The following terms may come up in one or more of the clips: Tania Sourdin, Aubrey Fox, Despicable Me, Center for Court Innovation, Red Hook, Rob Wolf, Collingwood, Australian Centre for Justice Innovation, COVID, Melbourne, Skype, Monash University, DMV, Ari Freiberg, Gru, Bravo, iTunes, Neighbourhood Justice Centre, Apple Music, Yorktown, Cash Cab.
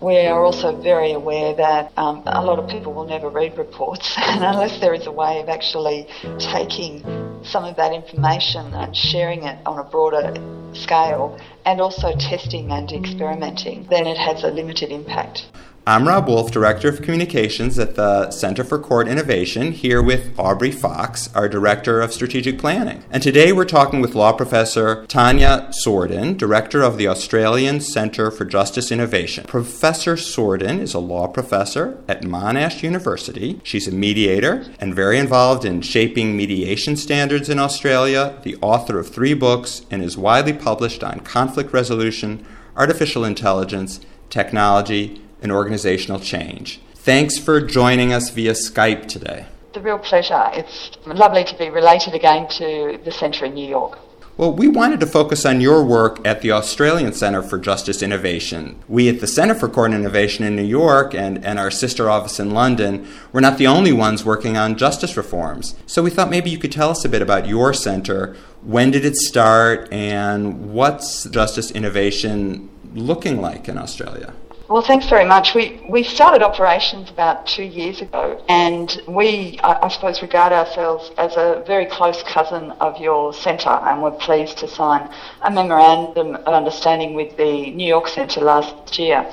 We are also very aware that a lot of people will never read reports, and unless there is a way of actually taking some of that information and sharing it on a broader scale and also testing and experimenting, then it has a limited impact. I'm Rob Wolf, Director of Communications at the Center for Court Innovation, here with Aubrey Fox, our Director of Strategic Planning. And today we're talking with law professor Tania Sourdin, Director of the Australian Centre for Justice Innovation. Professor Sourdin is a law professor at Monash University. She's a mediator and very involved in shaping mediation standards in Australia, the author of 3 books, and is widely published on conflict resolution, artificial intelligence, technology, and organizational change. Thanks for joining us via Skype today. It's a real pleasure. It's lovely to be related again to the Centre in New York. Well, we wanted to focus on your work at the Australian Centre for Justice Innovation. We at the Centre for Court Innovation in New York and our sister office in London were not the only ones working on justice reforms. So we thought maybe you could tell us a bit about your centre. When did it start, and what's justice innovation looking like in Australia? Well, thanks very much. We started operations about 2 years ago, and we, I suppose, regard ourselves as a very close cousin of your centre, and we're pleased to sign a memorandum of understanding with the New York Centre last year.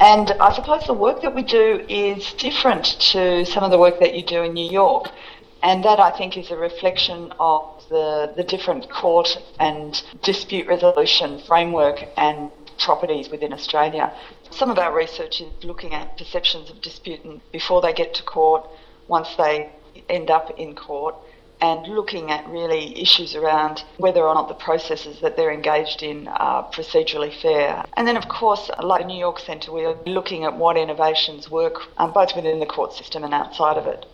And I suppose the work that we do is different to some of the work that you do in New York, and that, I think, is a reflection of the different court and dispute resolution framework and properties within Australia. Some of our research is looking at perceptions of dispute before they get to court, once they end up in court, and looking at really issues around whether or not the processes that they're engaged in are procedurally fair. And then, of course, like the New York Centre, we are looking at what innovations work both within the court system and outside of it.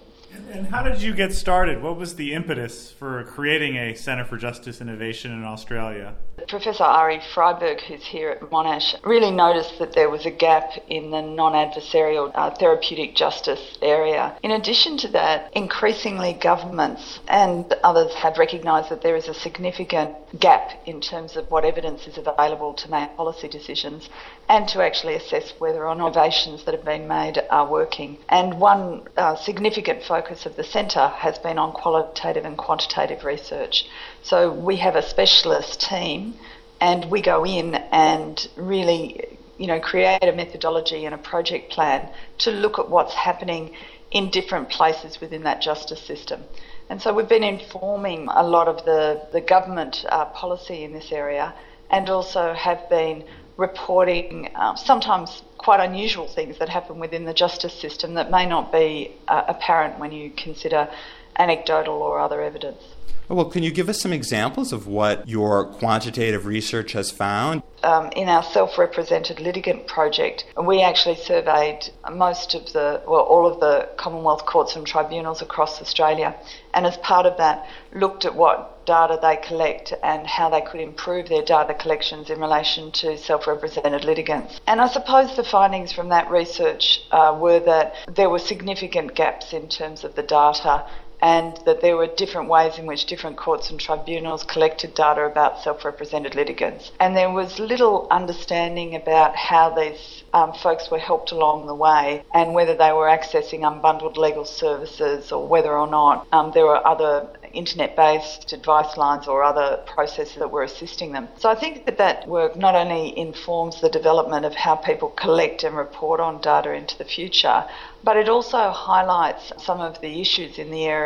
And how did you get started? What was the impetus for creating a Centre for Justice Innovation in Australia? Professor Ari Freiberg, who's here at Monash, really noticed that there was a gap in the non-adversarial therapeutic justice area. In addition to that, increasingly governments and others have recognised that there is a significant gap in terms of what evidence is available to make policy decisions and to actually assess whether or not innovations that have been made are working. And one significant focus of the centre has been on qualitative and quantitative research. So we have a specialist team, and we go in and really, create a methodology and a project plan to look at what's happening in different places within that justice system. And so we've been informing a lot of the government policy in this area, and also have been reporting sometimes quite unusual things that happen within the justice system that may not be apparent when you consider anecdotal or other evidence. Well, can you give us some examples of what your quantitative research has found? In our self-represented litigant project, we actually surveyed all of the Commonwealth courts and tribunals across Australia, and as part of that, looked at what data they collect and how they could improve their data collections in relation to self-represented litigants. And I suppose the findings from that research were that there were significant gaps in terms of the data, and that there were different ways in which different courts and tribunals collected data about self-represented litigants. And there was little understanding about how these folks were helped along the way, and whether they were accessing unbundled legal services, or whether or not there were other internet-based advice lines or other processes that were assisting them. So I think that work not only informs the development of how people collect and report on data into the future, but it also highlights some of the issues in the area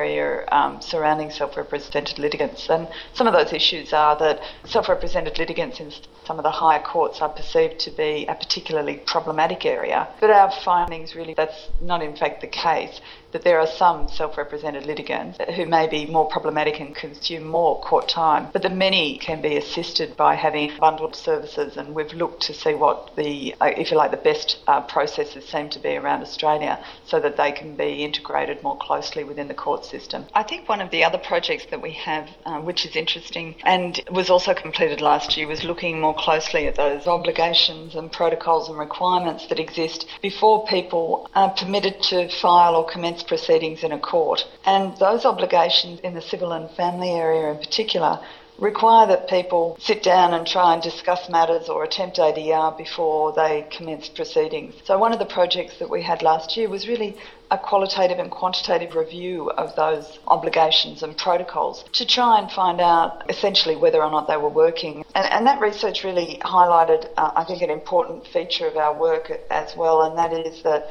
surrounding self-represented litigants. And some of those issues are that self-represented litigants in some of the higher courts are perceived to be a particularly problematic area. But our findings really, that's not in fact the case, that there are some self-represented litigants who may be more problematic and consume more court time, but that many can be assisted by having bundled services. And we've looked to see what the best processes seem to be around Australia, so that they can be integrated more closely within the court system. I think one of the other projects that we have, which is interesting and was also completed last year, was looking more closely at those obligations and protocols and requirements that exist before people are permitted to file or commence proceedings in a court. And those obligations in the civil and family area in particular require that people sit down and try and discuss matters or attempt ADR before they commence proceedings. So one of the projects that we had last year was really a qualitative and quantitative review of those obligations and protocols to try and find out essentially whether or not they were working. And that research really highlighted, I think, an important feature of our work as well, and that is that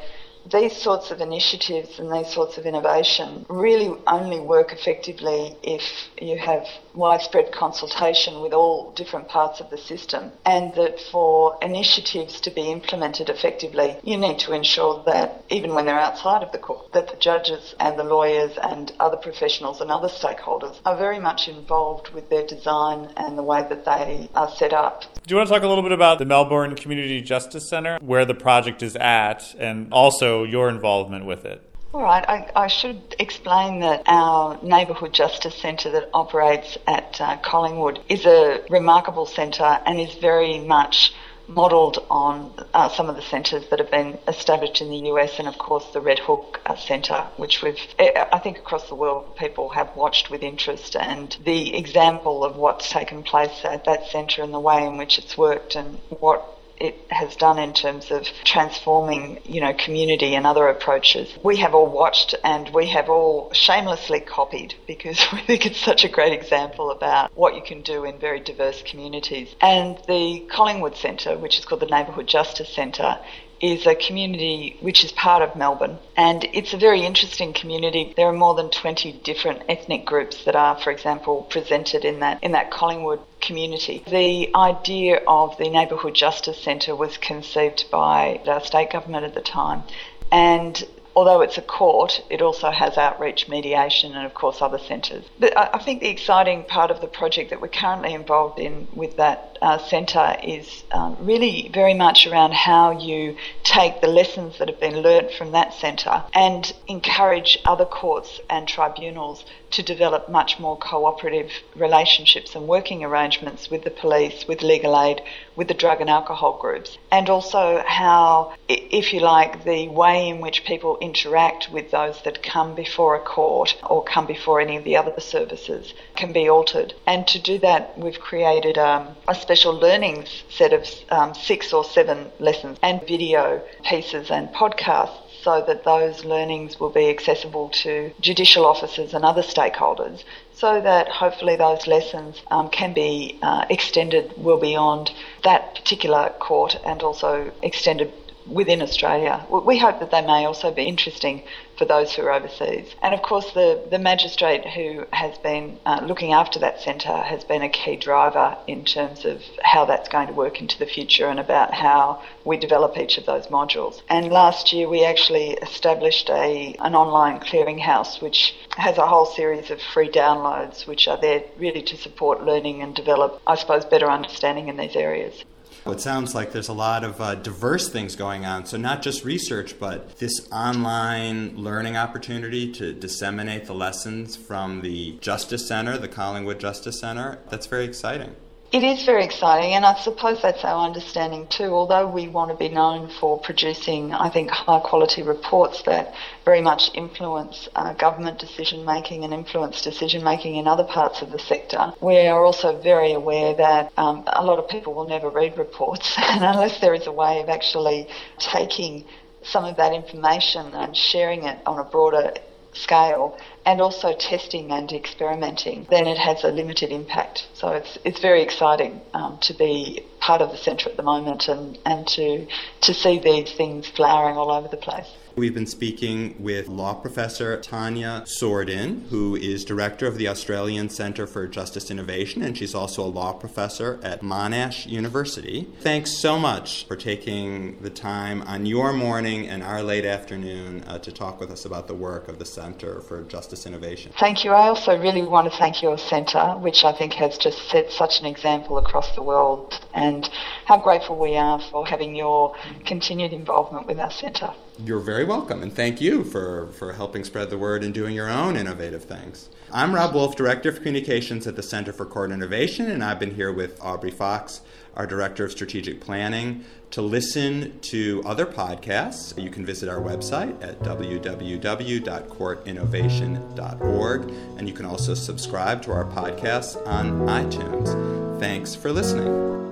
these sorts of initiatives and these sorts of innovation really only work effectively if you have widespread consultation with all different parts of the system, and that for initiatives to be implemented effectively, you need to ensure that even when they're outside of the court, that the judges and the lawyers and other professionals and other stakeholders are very much involved with their design and the way that they are set up. Do you want to talk a little bit about the Melbourne Community Justice Centre, where the project is at, and also your involvement with it? All right, I should explain that our Neighbourhood Justice Centre that operates at Collingwood is a remarkable centre and is very much modelled on some of the centres that have been established in the US, and of course the Red Hook Centre, which we've, I think across the world, people have watched with interest, and the example of what's taken place at that centre and the way in which it's worked and what it has done in terms of transforming, you know, community and other approaches. We have all watched and we have all shamelessly copied, because we think it's such a great example about what you can do in very diverse communities. And the Collingwood Centre, which is called the Neighbourhood Justice Centre, is a community which is part of Melbourne, and it's a very interesting community. There are more than 20 different ethnic groups that are, for example, presented in that Collingwood community. The idea of the Neighbourhood Justice Centre was conceived by our state government at the time, and although it's a court, it also has outreach, mediation and, of course, other centres. But I think the exciting part of the project that we're currently involved in with that centre is really very much around how you take the lessons that have been learnt from that centre and encourage other courts and tribunals to develop much more cooperative relationships and working arrangements with the police, with legal aid, with the drug and alcohol groups, and also how, if you like, the way in which people interact with those that come before a court or come before any of the other services can be altered. And to do that, we've created a special learning set of 6 or 7 lessons and video pieces and podcasts, so that those learnings will be accessible to judicial officers and other stakeholders, so that hopefully those lessons can be extended well beyond that particular court and also extended within Australia. We hope that they may also be interesting for those who are overseas. And of course the magistrate who has been looking after that centre has been a key driver in terms of how that's going to work into the future and about how we develop each of those modules. And last year we actually established an online clearinghouse which has a whole series of free downloads which are there really to support learning and develop, I suppose, better understanding in these areas. It sounds like there's a lot of diverse things going on, so not just research, but this online learning opportunity to disseminate the lessons from the Justice Centre, the Collingwood Justice Centre. That's very exciting. It is very exciting, and I suppose that's our understanding too. Although we want to be known for producing, I think, high-quality reports that very much influence government decision-making and influence decision-making in other parts of the sector, we are also very aware that a lot of people will never read reports, and unless there is a way of actually taking some of that information and sharing it on a broader scale, and also testing and experimenting, then it has a limited impact. So it's very exciting to be part of the centre at the moment and to see these things flowering all over the place. We've been speaking with law professor Tania Sourdin, who is director of the Australian Centre for Justice Innovation, and she's also a law professor at Monash University. Thanks so much for taking the time on your morning and our late afternoon to talk with us about the work of the Centre for Justice Innovation. Thank you. I also really want to thank your centre, which I think has just set such an example across the world and how grateful we are for having your continued involvement with our centre. You're very welcome, and thank you for helping spread the word and doing your own innovative things. I'm Rob Wolf, Director of Communications at the Center for Court Innovation, and I've been here with Aubrey Fox, our Director of Strategic Planning. To listen to other podcasts, you can visit our website at www.courtinnovation.org, and you can also subscribe to our podcasts on iTunes. Thanks for listening.